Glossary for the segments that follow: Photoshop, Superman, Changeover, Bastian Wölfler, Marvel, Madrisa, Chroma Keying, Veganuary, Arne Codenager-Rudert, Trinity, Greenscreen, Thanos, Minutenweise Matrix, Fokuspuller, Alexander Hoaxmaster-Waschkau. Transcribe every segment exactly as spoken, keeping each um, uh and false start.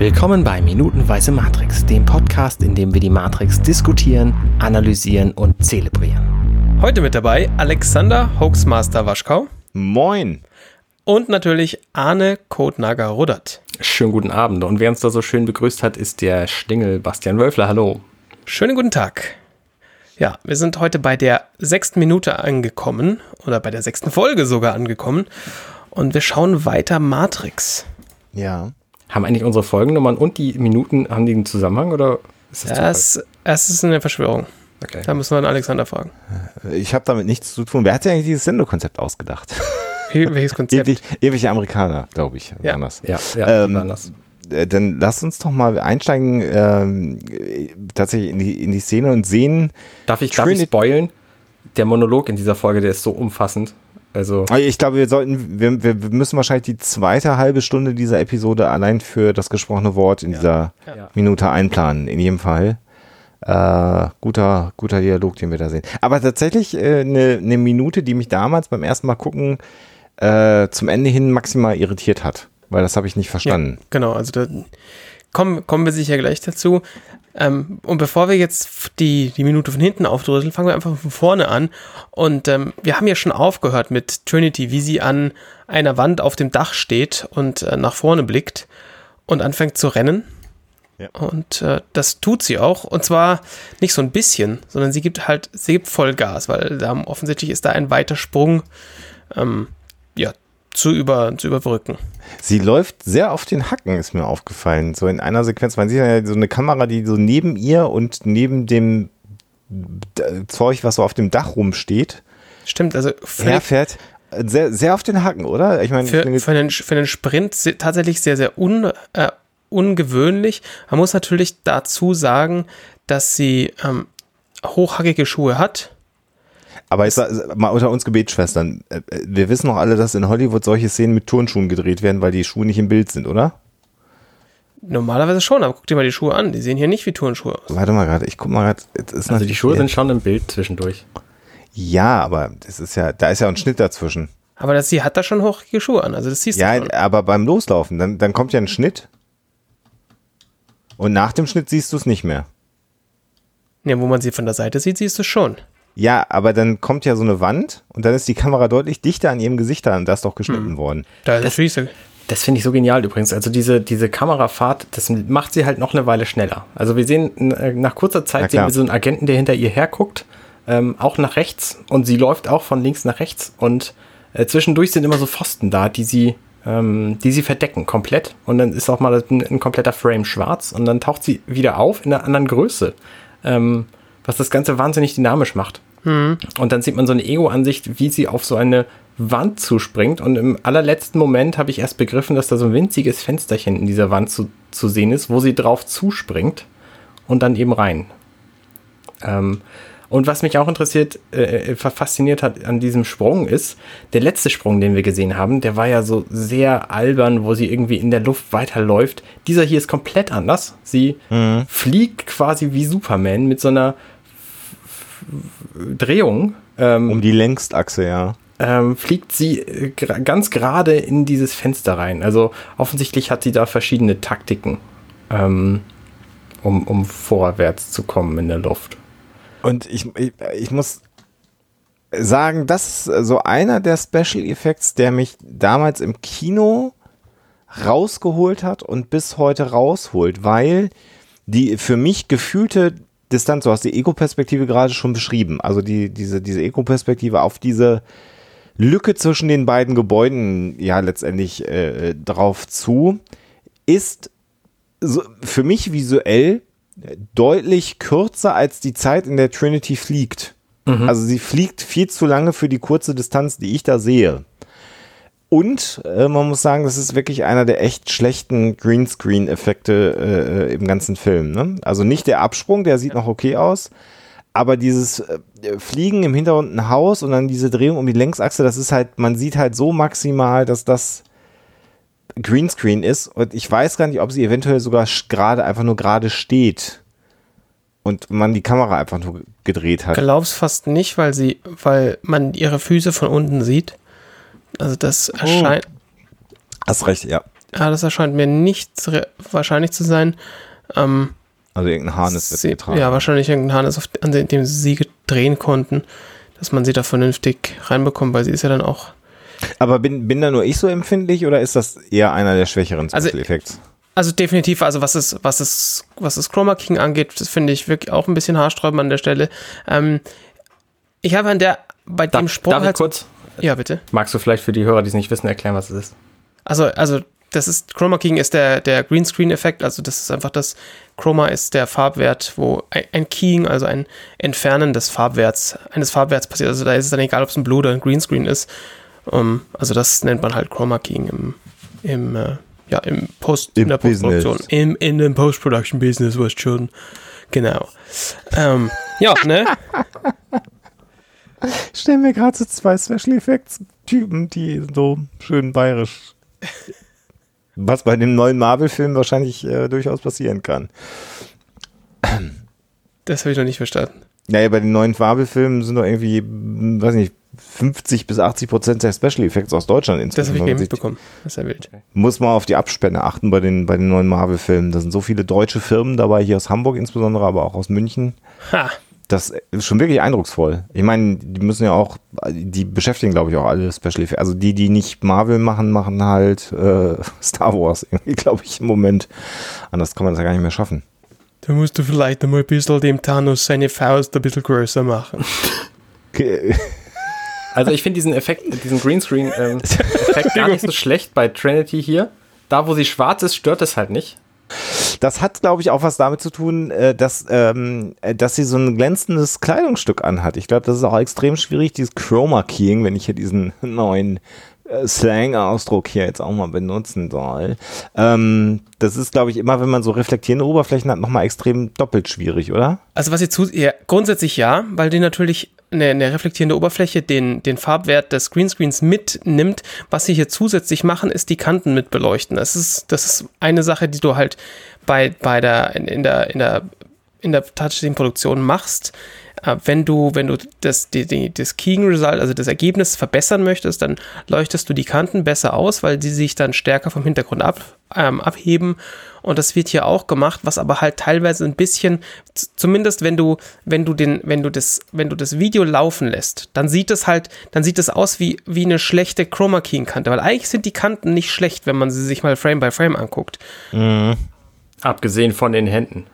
Willkommen bei Minutenweise Matrix, dem Podcast, in dem wir die Matrix diskutieren, analysieren und zelebrieren. Heute mit dabei Alexander Hoaxmaster-Waschkau. Moin. Und natürlich Arne Codenager-Rudert. Schönen guten Abend. Und wer uns da so schön begrüßt hat, ist der Schlingel Bastian Wölfler. Hallo. Schönen guten Tag. Ja, wir sind heute bei der sechsten Minute angekommen oder bei der sechsten Folge sogar angekommen und wir schauen weiter Matrix. Ja. Haben eigentlich unsere Folgennummern und die Minuten, haben die einen Zusammenhang oder ist das das, das ist eine Verschwörung. Okay. Da müssen wir den Alexander fragen. Ich habe damit nichts zu tun. Wer hat sich eigentlich dieses Sendokonzept ausgedacht? Welches Konzept? Ewig, ewige Amerikaner, glaube ich. Ja, anders. Ja, ja ähm, anders. Dann lasst uns doch mal einsteigen ähm, tatsächlich in die, in die Szene und sehen. Darf ich, darf ich spoilen? Der Monolog in dieser Folge, der ist so umfassend. Also ich glaube, wir sollten, wir, wir müssen wahrscheinlich die zweite halbe Stunde dieser Episode allein für das gesprochene Wort in ja. dieser ja. Minute einplanen, in jedem Fall. Äh, guter, guter Dialog, den wir da sehen. Aber tatsächlich eine äh, ne Minute, die mich damals beim ersten Mal gucken äh, zum Ende hin maximal irritiert hat. Weil das habe ich nicht verstanden. Ja, genau, also da kommen, kommen wir sicher gleich dazu. Ähm, und bevor wir jetzt die, die Minute von hinten aufdröseln, fangen wir einfach von vorne an. Und ähm, wir haben ja schon aufgehört mit Trinity, wie sie an einer Wand auf dem Dach steht und äh, nach vorne blickt und anfängt zu rennen. Ja. Und äh, das tut sie auch. Und zwar nicht so ein bisschen, sondern sie gibt halt, sie gibt Vollgas, weil da offensichtlich ist da ein weiter Sprung, ähm, ja, Zu, über, zu überbrücken. Sie läuft sehr auf den Hacken, ist mir aufgefallen. So in einer Sequenz, man sieht ja so eine Kamera, die so neben ihr und neben dem Zeug, was so auf dem Dach rumsteht. Stimmt, also herfährt. Sehr, sehr auf den Hacken, oder? Ich meine, für, für, einen, für einen Sprint tatsächlich sehr, sehr un, äh, ungewöhnlich. Man muss natürlich dazu sagen, dass sie ähm, hochhackige Schuhe hat. Aber ich sag, mal unter uns Gebetsschwestern, wir wissen doch alle, dass in Hollywood solche Szenen mit Turnschuhen gedreht werden, weil die Schuhe nicht im Bild sind, oder? Normalerweise schon, aber guck dir mal die Schuhe an, die sehen hier nicht wie Turnschuhe aus. Warte mal gerade, ich guck mal gerade. Also die Schuhe sind schon im Bild zwischendurch. Ja, aber das ist ja, da ist ja ein Schnitt dazwischen. Aber das, sie hat da schon hochige Schuhe an, also das siehst du schon. Ja, aber beim Loslaufen, dann, dann kommt ja ein Schnitt und nach dem Schnitt siehst du es nicht mehr. Ja, wo man sie von der Seite sieht, siehst du es schon. Ja, aber dann kommt ja so eine Wand und dann ist die Kamera deutlich dichter an ihrem Gesicht dran. Da ist doch geschnitten hm. worden. Das, das, das finde ich so genial übrigens. Also diese, diese Kamerafahrt, das macht sie halt noch eine Weile schneller. Also wir sehen, nach kurzer Zeit sehen wir so einen Agenten, der hinter ihr herguckt, ähm, auch nach rechts. Und sie läuft auch von links nach rechts. Und äh, zwischendurch sind immer so Pfosten da, die sie, ähm, die sie verdecken komplett. Und dann ist auch mal ein, ein kompletter Frame schwarz. Und dann taucht sie wieder auf in einer anderen Größe. Ähm, was das Ganze wahnsinnig dynamisch macht. Mhm. Und dann sieht man so eine Ego-Ansicht, wie sie auf so eine Wand zuspringt. Und im allerletzten Moment habe ich erst begriffen, dass da so ein winziges Fensterchen in dieser Wand zu, zu sehen ist, wo sie drauf zuspringt und dann eben rein. Ähm, und was mich auch interessiert, äh, fasziniert hat an diesem Sprung ist, der letzte Sprung, den wir gesehen haben, der war ja so sehr albern, wo sie irgendwie in der Luft weiterläuft. Dieser hier ist komplett anders. Sie mhm. fliegt quasi wie Superman mit so einer Drehung. Ähm, um die Längsachse, ja. Ähm, fliegt sie gra- ganz gerade in dieses Fenster rein. Also offensichtlich hat sie da verschiedene Taktiken, ähm, um, um vorwärts zu kommen in der Luft. Und ich, ich, ich muss sagen, das ist so einer der Special Effects, der mich damals im Kino rausgeholt hat und bis heute rausholt, weil die für mich gefühlte Distanz, du hast die Ego-Perspektive gerade schon beschrieben, also die, diese, diese Ego-Perspektive auf diese Lücke zwischen den beiden Gebäuden ja letztendlich äh, drauf zu, ist so für mich visuell deutlich kürzer als die Zeit, in der Trinity fliegt. Mhm. Also sie fliegt viel zu lange für die kurze Distanz, die ich da sehe. Und äh, man muss sagen, das ist wirklich einer der echt schlechten Greenscreen-Effekte äh, im ganzen Film. Ne? Also nicht der Absprung, der sieht noch okay aus, aber dieses äh, Fliegen im Hintergrund ein Haus und dann diese Drehung um die Längsachse, das ist halt, man sieht halt so maximal, dass das Greenscreen ist. Und ich weiß gar nicht, ob sie eventuell sogar gerade einfach nur gerade steht und man die Kamera einfach nur gedreht hat. Glaub's fast nicht, weil sie, weil man ihre Füße von unten sieht. Also das erscheint. Oh. Hast recht, ja. Ah, das erscheint mir nicht wahrscheinlich zu sein. Ähm, also irgendein Harness wird sie getragen. Ja, wahrscheinlich irgendein Harness, auf, an dem sie drehen konnten, dass man sie da vernünftig reinbekommt, weil sie ist ja dann auch... Aber bin, bin da nur ich so empfindlich oder ist das eher einer der schwächeren Special-Effekte? Also, also definitiv, also was es, was es, was es Chroma Keying angeht, das finde ich wirklich auch ein bisschen haarsträubend an der Stelle. Ähm, ich habe an der, bei Dar- dem Sprung... Darf halt, ich kurz? Ja, bitte. Magst du vielleicht für die Hörer, die es nicht wissen, erklären, was es ist? Also, also das ist, Chroma Keying ist der, der Greenscreen-Effekt, also das ist einfach das, Chroma ist der Farbwert, wo ein, ein Keying, also ein Entfernen des Farbwerts, eines Farbwerts passiert, also da ist es dann egal, ob es ein Blue oder ein Greenscreen ist. Um, also das nennt man halt Chroma Keying im, im äh, ja, im Post, in, in der Postproduktion. Im, in dem Post-Production-Business, was schon. Genau. Ähm, ja, ne? Stellen wir gerade so zwei Special Effects-Typen, die so schön bayerisch, was bei dem neuen Marvel-Film wahrscheinlich äh, durchaus passieren kann. Das habe ich noch nicht verstanden. Naja, bei den neuen Marvel-Filmen sind doch irgendwie, weiß nicht, fünfzig bis achtzig Prozent der Special Effects aus Deutschland insgesamt. Das habe ich mitbekommen. Das ist ja wild. Muss man auf die Abspende achten bei den, bei den neuen Marvel-Filmen. Da sind so viele deutsche Firmen dabei, hier aus Hamburg insbesondere, aber auch aus München. Ha. Das ist schon wirklich eindrucksvoll. Ich meine, die müssen ja auch, die beschäftigen, glaube ich, auch alle Special Effects. Also die, die nicht Marvel machen, machen halt äh, Star Wars irgendwie, glaube ich, im Moment. Anders kann man das ja gar nicht mehr schaffen. Da musst du vielleicht einmal ein bisschen dem Thanos seine Faust ein bisschen größer machen. Okay. Also ich finde diesen Effekt, diesen Greenscreen-Effekt gar nicht so schlecht bei Trinity hier. Da, wo sie schwarz ist, stört es halt nicht. Das hat, glaube ich, auch was damit zu tun, dass, ähm, dass sie so ein glänzendes Kleidungsstück anhat. Ich glaube, das ist auch extrem schwierig, dieses Chroma Keying, wenn ich hier diesen neuen Slang-Ausdruck hier jetzt auch mal benutzen soll. Ähm, das ist, glaube ich, immer, wenn man so reflektierende Oberflächen hat, nochmal extrem doppelt schwierig, oder? Also was ihr zu... Ja, grundsätzlich ja, weil die natürlich eine, eine reflektierende Oberfläche den, den Farbwert des Greenscreens mitnimmt. Was sie hier zusätzlich machen, ist die Kanten mit beleuchten. Das ist, das ist eine Sache, die du halt bei, bei der, in, in der, in der, in der Touchscreen-Produktion machst. Wenn du, wenn du das, die, die, das Keying Result, also das Ergebnis verbessern möchtest, dann leuchtest du die Kanten besser aus, weil die sich dann stärker vom Hintergrund ab, ähm, abheben. Und das wird hier auch gemacht, was aber halt teilweise ein bisschen, z- zumindest wenn du, wenn du den, wenn du das, wenn du das Video laufen lässt, dann sieht es halt, dann sieht es aus wie, wie eine schlechte Chroma Keying Kante, weil eigentlich sind die Kanten nicht schlecht, wenn man sie sich mal Frame by Frame anguckt. Mhm. Abgesehen von den Händen.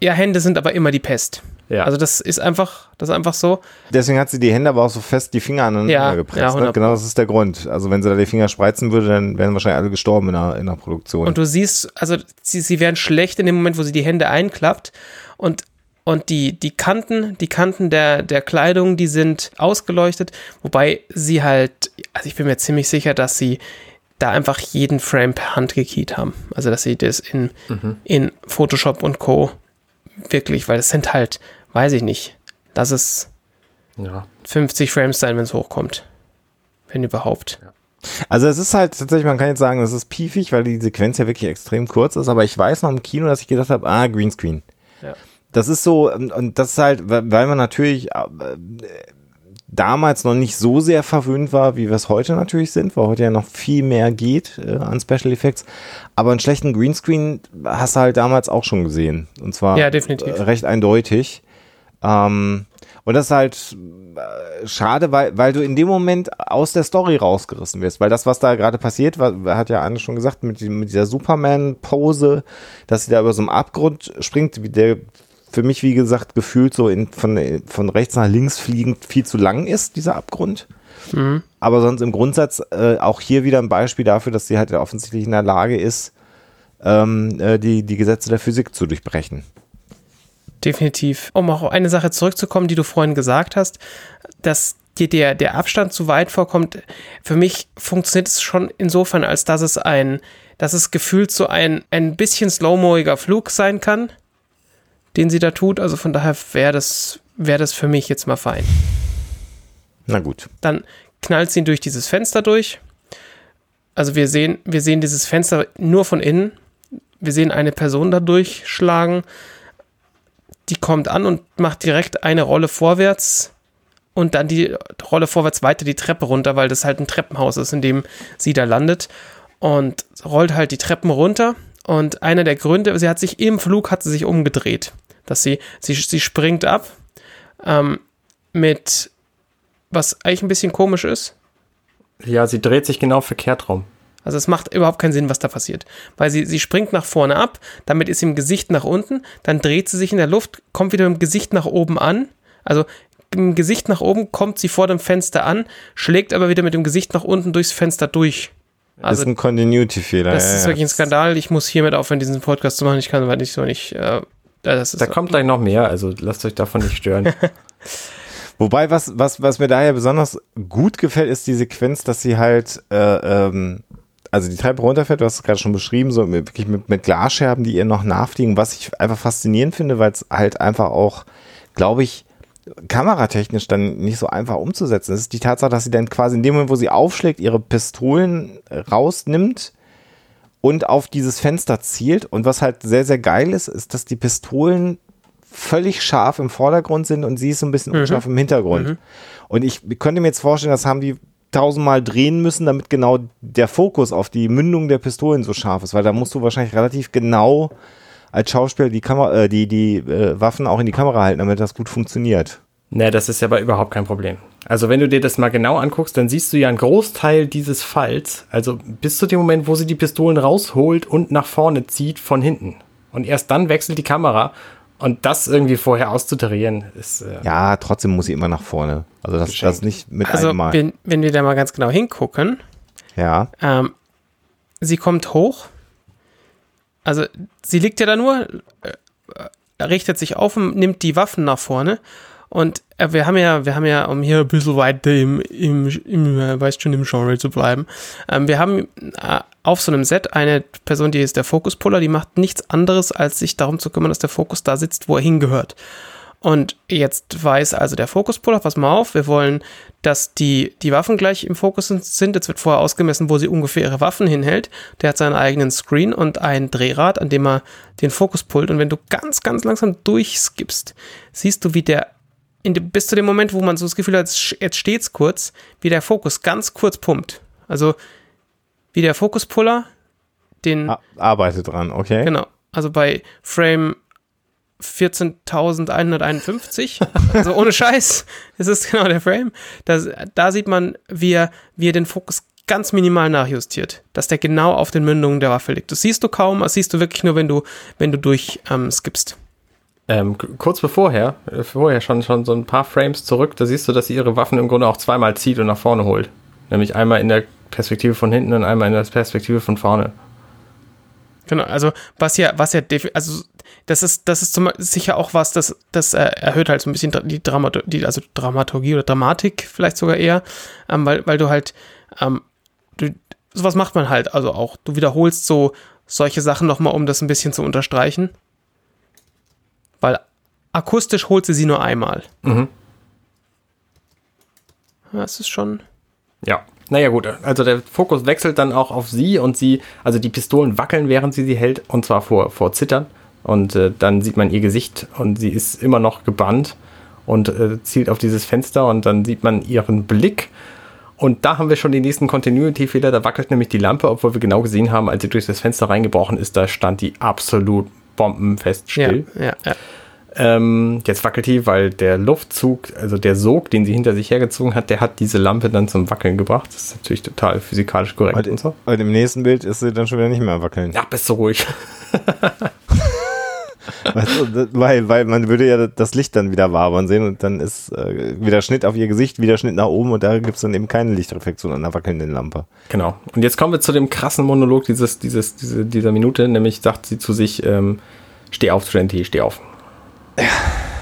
Ja, Hände sind aber immer die Pest. Ja. Also das ist einfach, das ist einfach so. Deswegen hat sie die Hände aber auch so fest die Finger aneinander ja, gepresst. Ja, ne? Genau, das ist der Grund. Also wenn sie da die Finger spreizen würde, dann wären wahrscheinlich alle gestorben in der, in der Produktion. Und du siehst, also sie, sie wären schlecht in dem Moment, wo sie die Hände einklappt und Und die, die Kanten, die Kanten der, der Kleidung, die sind ausgeleuchtet, wobei sie halt, also ich bin mir ziemlich sicher, dass sie da einfach jeden Frame per Hand gekeyt haben. Also dass sie das in, mhm. in Photoshop und Co. wirklich, weil das sind halt, weiß ich nicht, lass es ja. fünfzig Frames sein, wenn es hochkommt. Wenn überhaupt. Ja. Also es ist halt tatsächlich, man kann jetzt sagen, es ist piefig, weil die Sequenz ja wirklich extrem kurz ist, aber ich weiß noch im Kino, dass ich gedacht habe, ah, Greenscreen. Ja. Das ist so, und das ist halt, weil man natürlich äh, damals noch nicht so sehr verwöhnt war, wie wir es heute natürlich sind, weil heute ja noch viel mehr geht äh, an Special Effects. Aber einen schlechten Greenscreen hast du halt damals auch schon gesehen. Und zwar ja, definitiv. Recht eindeutig. Ähm, und das ist halt äh, schade, weil, weil du in dem Moment aus der Story rausgerissen wirst. Weil das, was da gerade passiert, war, hat ja Anne schon gesagt, mit, mit dieser Superman-Pose, dass sie da über so einen Abgrund springt, wie der... für mich, wie gesagt, gefühlt so in, von, von rechts nach links fliegend viel zu lang ist, dieser Abgrund. Mhm. Aber sonst im Grundsatz äh, auch hier wieder ein Beispiel dafür, dass sie halt offensichtlich in der Lage ist, ähm, äh, die, die Gesetze der Physik zu durchbrechen. Definitiv. Um auch auf eine Sache zurückzukommen, die du vorhin gesagt hast, dass dir der, der Abstand zu weit vorkommt, für mich funktioniert es schon insofern, als dass es ein, dass es gefühlt so ein, ein bisschen slowmoiger Flug sein kann, den sie da tut. Also von daher wäre das, wär das für mich jetzt mal fein. Na gut. Dann knallt sie ihn durch dieses Fenster durch. Also wir sehen, wir sehen dieses Fenster nur von innen. Wir sehen eine Person da durchschlagen. Die kommt an und macht direkt eine Rolle vorwärts und dann die Rolle vorwärts weiter die Treppe runter, weil das halt ein Treppenhaus ist, in dem sie da landet. und rollt halt die Treppen runter. Und einer der Gründe, sie hat sich im Flug, hat sie sich umgedreht, dass sie, sie, sie springt ab ähm, mit, was eigentlich ein bisschen komisch ist. Ja, sie dreht sich genau verkehrt rum. Also es macht überhaupt keinen Sinn, was da passiert. Weil sie, sie springt nach vorne ab, damit ist sie im Gesicht nach unten, dann dreht sie sich in der Luft, kommt wieder mit dem Gesicht nach oben an. Also im Gesicht nach oben kommt sie vor dem Fenster an, schlägt aber wieder mit dem Gesicht nach unten durchs Fenster durch. Also, das ist ein Continuity-Fehler. Das ist wirklich ein Skandal. Ich muss hiermit aufhören, diesen Podcast zu machen. Ich kann, weil ich so nicht... Äh, das ist da so. Kommt gleich noch mehr, also lasst euch davon nicht stören. Wobei, was, was, was mir daher besonders gut gefällt, ist die Sequenz, dass sie halt... Äh, ähm, also die Treppe runterfällt, du hast es gerade schon beschrieben, so mit, wirklich mit, mit Glasscherben, die ihr noch nachfliegen, was ich einfach faszinierend finde, weil es halt einfach auch, glaube ich, kameratechnisch dann nicht so einfach umzusetzen ist. Die Tatsache, dass sie dann quasi in dem Moment, wo sie aufschlägt, ihre Pistolen rausnimmt und auf dieses Fenster zielt. Und was halt sehr, sehr geil ist, ist, dass die Pistolen völlig scharf im Vordergrund sind und sie ist so ein bisschen mhm. unscharf im Hintergrund. Mhm. Und ich, ich könnte mir jetzt vorstellen, das haben die tausendmal drehen müssen, damit genau der Fokus auf die Mündung der Pistolen so scharf ist, weil da musst du wahrscheinlich relativ genau als Schauspieler die, Kam- äh, die, die äh, Waffen auch in die Kamera halten, damit das gut funktioniert. Nee, das ist aber überhaupt kein Problem. Also wenn du dir das mal genau anguckst, dann siehst du ja einen Großteil dieses Falls, also bis zu dem Moment, wo sie die Pistolen rausholt und nach vorne zieht von hinten. Und erst dann wechselt die Kamera. Und das irgendwie vorher auszutarieren, ist... Äh ja, trotzdem muss sie immer nach vorne. Also das, das nicht mit also einmal. Also wenn, wenn wir da mal ganz genau hingucken. Ja. Ähm, sie kommt hoch. Also sie liegt ja da nur, äh, richtet sich auf und nimmt die Waffen nach vorne. Und äh, wir haben ja, wir haben ja, um hier ein bisschen weiter im, im, im äh, weißt schon, im Genre zu bleiben, ähm, wir haben äh, auf so einem Set eine Person, die ist der Fokuspuller, die macht nichts anderes, als sich darum zu kümmern, dass der Fokus da sitzt, wo er hingehört. Und jetzt weiß also der Fokuspuller, pass mal auf, wir wollen, dass die, die Waffen gleich im Fokus sind. Jetzt wird vorher ausgemessen, wo sie ungefähr ihre Waffen hinhält. Der hat seinen eigenen Screen und ein Drehrad, an dem er den Fokus pullt. Und wenn du ganz, ganz langsam durchskippst, siehst du, wie der In de, bis zu dem Moment, wo man so das Gefühl hat, jetzt steht's kurz, wie der Fokus ganz kurz pumpt. Also wie der Fokuspuller den... Ar- arbeitet dran, okay. Genau, also bei Frame vierzehntausendeinhunderteinundfünfzig, also ohne Scheiß, das ist genau der Frame, das, da sieht man, wie er, wie er den Fokus ganz minimal nachjustiert, dass der genau auf den Mündungen der Waffe liegt. Das siehst du kaum, das siehst du wirklich nur, wenn du, wenn du durch ähm, skippst. Ähm, kurz bevorher, äh, vorher schon, schon so ein paar Frames zurück, da siehst du, dass sie ihre Waffen im Grunde auch zweimal zieht und nach vorne holt. Nämlich einmal in der Perspektive von hinten und einmal in der Perspektive von vorne. Genau, also was ja, was ja, also das ist, das ist zum, sicher auch was, das, das äh, erhöht halt so ein bisschen die, Dramat- die also Dramaturgie oder Dramatik vielleicht sogar eher, ähm, weil, weil du halt, ähm, du, sowas macht man halt, also auch, du wiederholst so solche Sachen nochmal, um das ein bisschen zu unterstreichen. Weil akustisch holt sie sie nur einmal. Mhm. Das ist schon... Ja, naja gut. Also der Fokus wechselt dann auch auf sie und sie... Also die Pistolen wackeln, während sie sie hält. Und zwar vor, vor Zittern. Und äh, dann sieht man ihr Gesicht und sie ist immer noch gebannt und äh, zielt auf dieses Fenster. Und dann sieht man ihren Blick. Und da haben wir schon den nächsten Continuity-Fehler. Da wackelt nämlich die Lampe, obwohl wir genau gesehen haben, als sie durch das Fenster reingebrochen ist, da stand die absolut... bombenfest still. Ja, ja, ja. Ähm, jetzt wackelt die, weil der Luftzug, also der Sog, den sie hinter sich hergezogen hat, der hat diese Lampe dann zum Wackeln gebracht. Das ist natürlich total physikalisch korrekt und, und so. Und im nächsten Bild ist sie dann schon wieder nicht mehr am Wackeln. Ja, bist du ruhig. weil, weil man würde ja das Licht dann wieder wabern sehen und dann ist äh, wieder Schnitt auf ihr Gesicht, wieder Schnitt nach oben und da gibt es dann eben keine Lichtreflexion an der wackelnden Lampe. Genau. Und jetzt kommen wir zu dem krassen Monolog dieses, dieses, diese, dieser Minute, nämlich sagt sie zu sich, ähm, steh auf, Trinity, steh auf. Ja.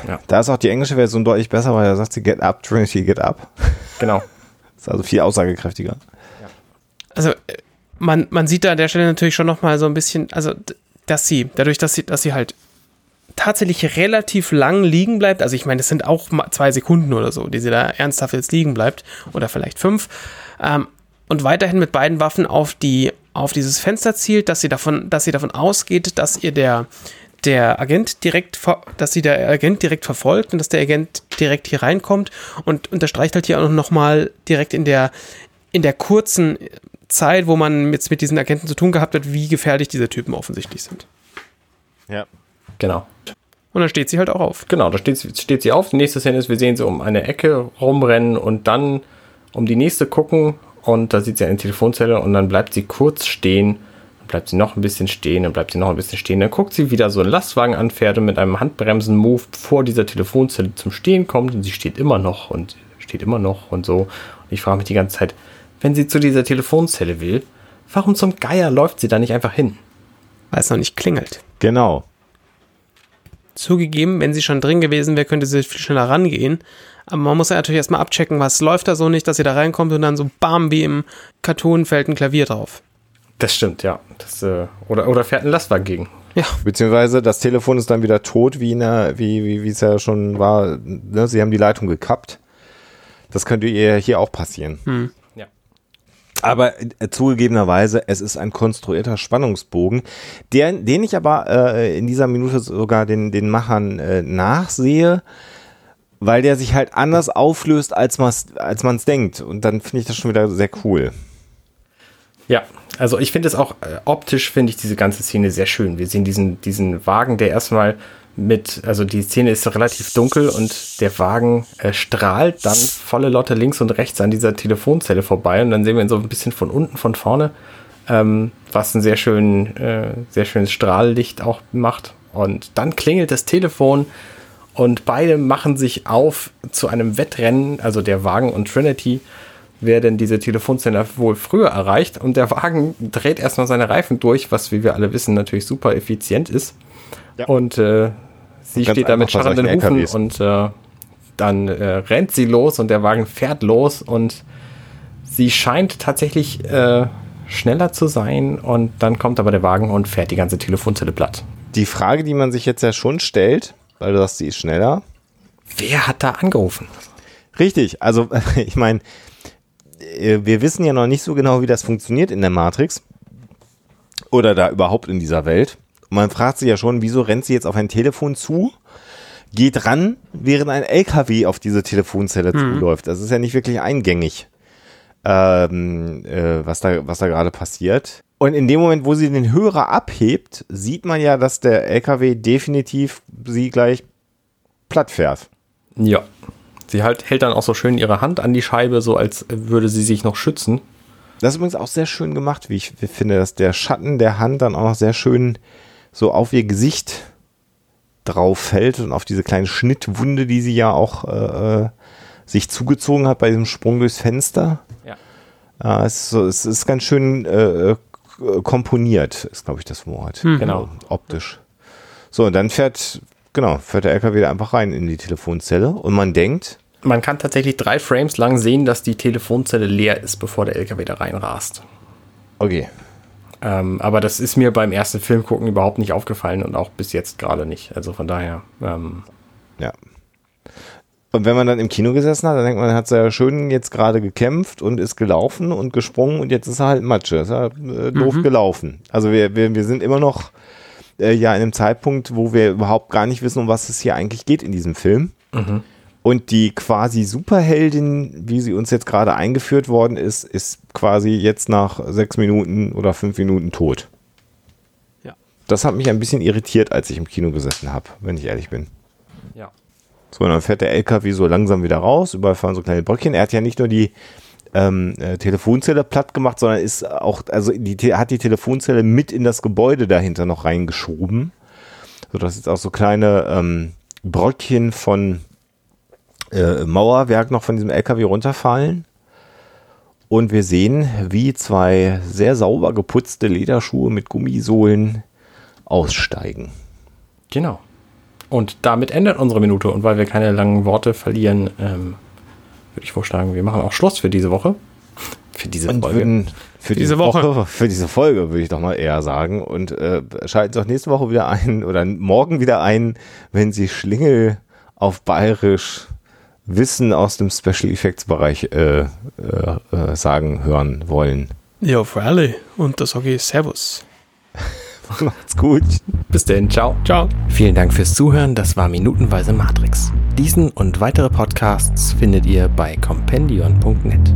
Ja. Da ist auch die englische Version deutlich besser, weil da sagt sie, get up, Trinity, get up. Genau. Ist also viel aussagekräftiger. Ja. Also man, man sieht da an der Stelle natürlich schon nochmal so ein bisschen, also dass sie, dadurch, dass sie, dass sie halt tatsächlich relativ lang liegen bleibt, also ich meine, das sind auch zwei Sekunden oder so, die sie da ernsthaft jetzt liegen bleibt, oder vielleicht fünf, ähm, und weiterhin mit beiden Waffen auf die, auf dieses Fenster zielt, dass sie davon, dass sie davon ausgeht, dass ihr der, der Agent direkt, ver- dass sie der Agent direkt verfolgt und dass der Agent direkt hier reinkommt und unterstreicht halt hier auch nochmal direkt in der, in der kurzen, Zeit, wo man jetzt mit diesen Agenten zu tun gehabt hat, wie gefährlich diese Typen offensichtlich sind. Ja, genau. Und dann steht sie halt auch auf. Genau, da steht, steht sie auf. Die nächste Szene ist, wir sehen sie um eine Ecke rumrennen und dann um die nächste gucken und da sieht sie eine Telefonzelle und dann bleibt sie kurz stehen, dann bleibt sie noch ein bisschen stehen, dann bleibt sie noch ein bisschen stehen, dann guckt sie, wie da so ein Lastwagen anfährt und mit einem Handbremsen-Move vor dieser Telefonzelle zum Stehen kommt und sie steht immer noch und steht immer noch und so. Und ich frage mich die ganze Zeit, wenn sie zu dieser Telefonzelle will, warum zum Geier läuft sie da nicht einfach hin? Weil es noch nicht klingelt. Genau. Zugegeben, wenn sie schon drin gewesen wäre, könnte sie viel schneller rangehen. Aber man muss ja natürlich erstmal abchecken, was läuft da so nicht, dass sie da reinkommt und dann so bam, wie im Karton fällt ein Klavier drauf. Das stimmt, ja. Das, äh, oder, oder fährt ein Lastwagen gegen. Ja. Beziehungsweise das Telefon ist dann wieder tot, wie es wie, wie, ja schon war. Ne? Sie haben die Leitung gekappt. Das könnte ihr hier auch passieren. Hm. Aber äh, zugegebenerweise, es ist ein konstruierter Spannungsbogen, der, den ich aber äh, in dieser Minute sogar den, den Machern äh, nachsehe, weil der sich halt anders auflöst, als man es als man's denkt. Und dann finde ich das schon wieder sehr cool. Ja, also ich finde es auch, äh, optisch finde ich diese ganze Szene sehr schön. Wir sehen diesen, diesen Wagen, der erstmal mit, also die Szene ist relativ dunkel und der Wagen äh, strahlt dann volle Lotte links und rechts an dieser Telefonzelle vorbei und dann sehen wir ihn so ein bisschen von unten, von vorne, ähm, was ein sehr, schön, äh, sehr schönes Strahllicht auch macht. Und dann klingelt das Telefon und beide machen sich auf zu einem Wettrennen, also der Wagen und Trinity, wer denn diese Telefonzelle wohl früher erreicht. Und der Wagen dreht erstmal seine Reifen durch, was, wie wir alle wissen, natürlich super effizient ist. Ja. Und äh, sie steht da mit scharrenden Hufen und äh, dann äh, rennt sie los und der Wagen fährt los und sie scheint tatsächlich äh, schneller zu sein und dann kommt aber der Wagen und fährt die ganze Telefonzelle platt. Die Frage, die man sich jetzt ja schon stellt, weil du sagst, sie ist schneller. Wer hat da angerufen? Richtig, also ich meine, wir wissen ja noch nicht so genau, wie das funktioniert in der Matrix oder da überhaupt in dieser Welt. Man fragt sich ja schon, wieso rennt sie jetzt auf ein Telefon zu, geht ran, während ein L K W auf diese Telefonzelle mhm. zuläuft. Das ist ja nicht wirklich eingängig, ähm, äh, was da, was da gerade passiert. Und in dem Moment, wo sie den Hörer abhebt, sieht man ja, dass der L K W definitiv sie gleich platt fährt. Ja, sie halt, hält dann auch so schön ihre Hand an die Scheibe, so als würde sie sich noch schützen. Das ist übrigens auch sehr schön gemacht, wie ich finde, dass der Schatten der Hand dann auch noch sehr schön so auf ihr Gesicht drauf fällt und auf diese kleine Schnittwunde, die sie ja auch äh, sich zugezogen hat bei diesem Sprung durchs Fenster. Ja. Äh, es, ist so, es ist ganz schön äh, komponiert, ist, glaube ich, das Wort. Mhm. Genau. Optisch. So, und dann fährt, genau, fährt der L K W da einfach rein in die Telefonzelle und man denkt... Man kann tatsächlich drei Frames lang sehen, dass die Telefonzelle leer ist, bevor der L K W da reinrast. Okay. Ähm, aber das ist mir beim ersten Film gucken überhaupt nicht aufgefallen und auch bis jetzt gerade nicht. Also von daher. Ähm ja. Und wenn man dann im Kino gesessen hat, dann denkt man, hat es ja schön jetzt gerade gekämpft und ist gelaufen und gesprungen und jetzt ist er halt Matsche. Ist er äh, doof mhm. gelaufen. Also wir, wir, wir sind immer noch äh, ja in einem Zeitpunkt, wo wir überhaupt gar nicht wissen, um was es hier eigentlich geht in diesem Film. Mhm. Und die quasi Superheldin, wie sie uns jetzt gerade eingeführt worden ist, ist quasi jetzt nach sechs Minuten oder fünf Minuten tot. Ja. Das hat mich ein bisschen irritiert, als ich im Kino gesessen habe, wenn ich ehrlich bin. Ja. So, und dann fährt der L K W so langsam wieder raus, überfahren so kleine Bröckchen. Er hat ja nicht nur die ähm, äh, Telefonzelle platt gemacht, sondern ist auch, also die, hat die Telefonzelle mit in das Gebäude dahinter noch reingeschoben. Sodass jetzt auch so kleine ähm, Bröckchen von Äh, Mauerwerk noch von diesem L K W runterfallen und wir sehen, wie zwei sehr sauber geputzte Lederschuhe mit Gummisohlen aussteigen. Genau. Und damit endet unsere Minute und weil wir keine langen Worte verlieren, ähm, würde ich vorschlagen, wir machen auch Schluss für diese Woche. Für diese und Folge. Würden, für diese, diese Woche. Woche. Für diese Folge würde ich doch mal eher sagen und äh, schalten Sie auch nächste Woche wieder ein oder morgen wieder ein, wenn Sie Schlingel auf Bayerisch Wissen aus dem Special Effects Bereich äh, äh, äh, sagen, hören wollen. Ja, für alle. Und da sage ich Servus. Macht's gut. Bis denn. Ciao. Ciao. Vielen Dank fürs Zuhören. Das war Minutenweise Matrix. Diesen und weitere Podcasts findet ihr bei compendium punkt net.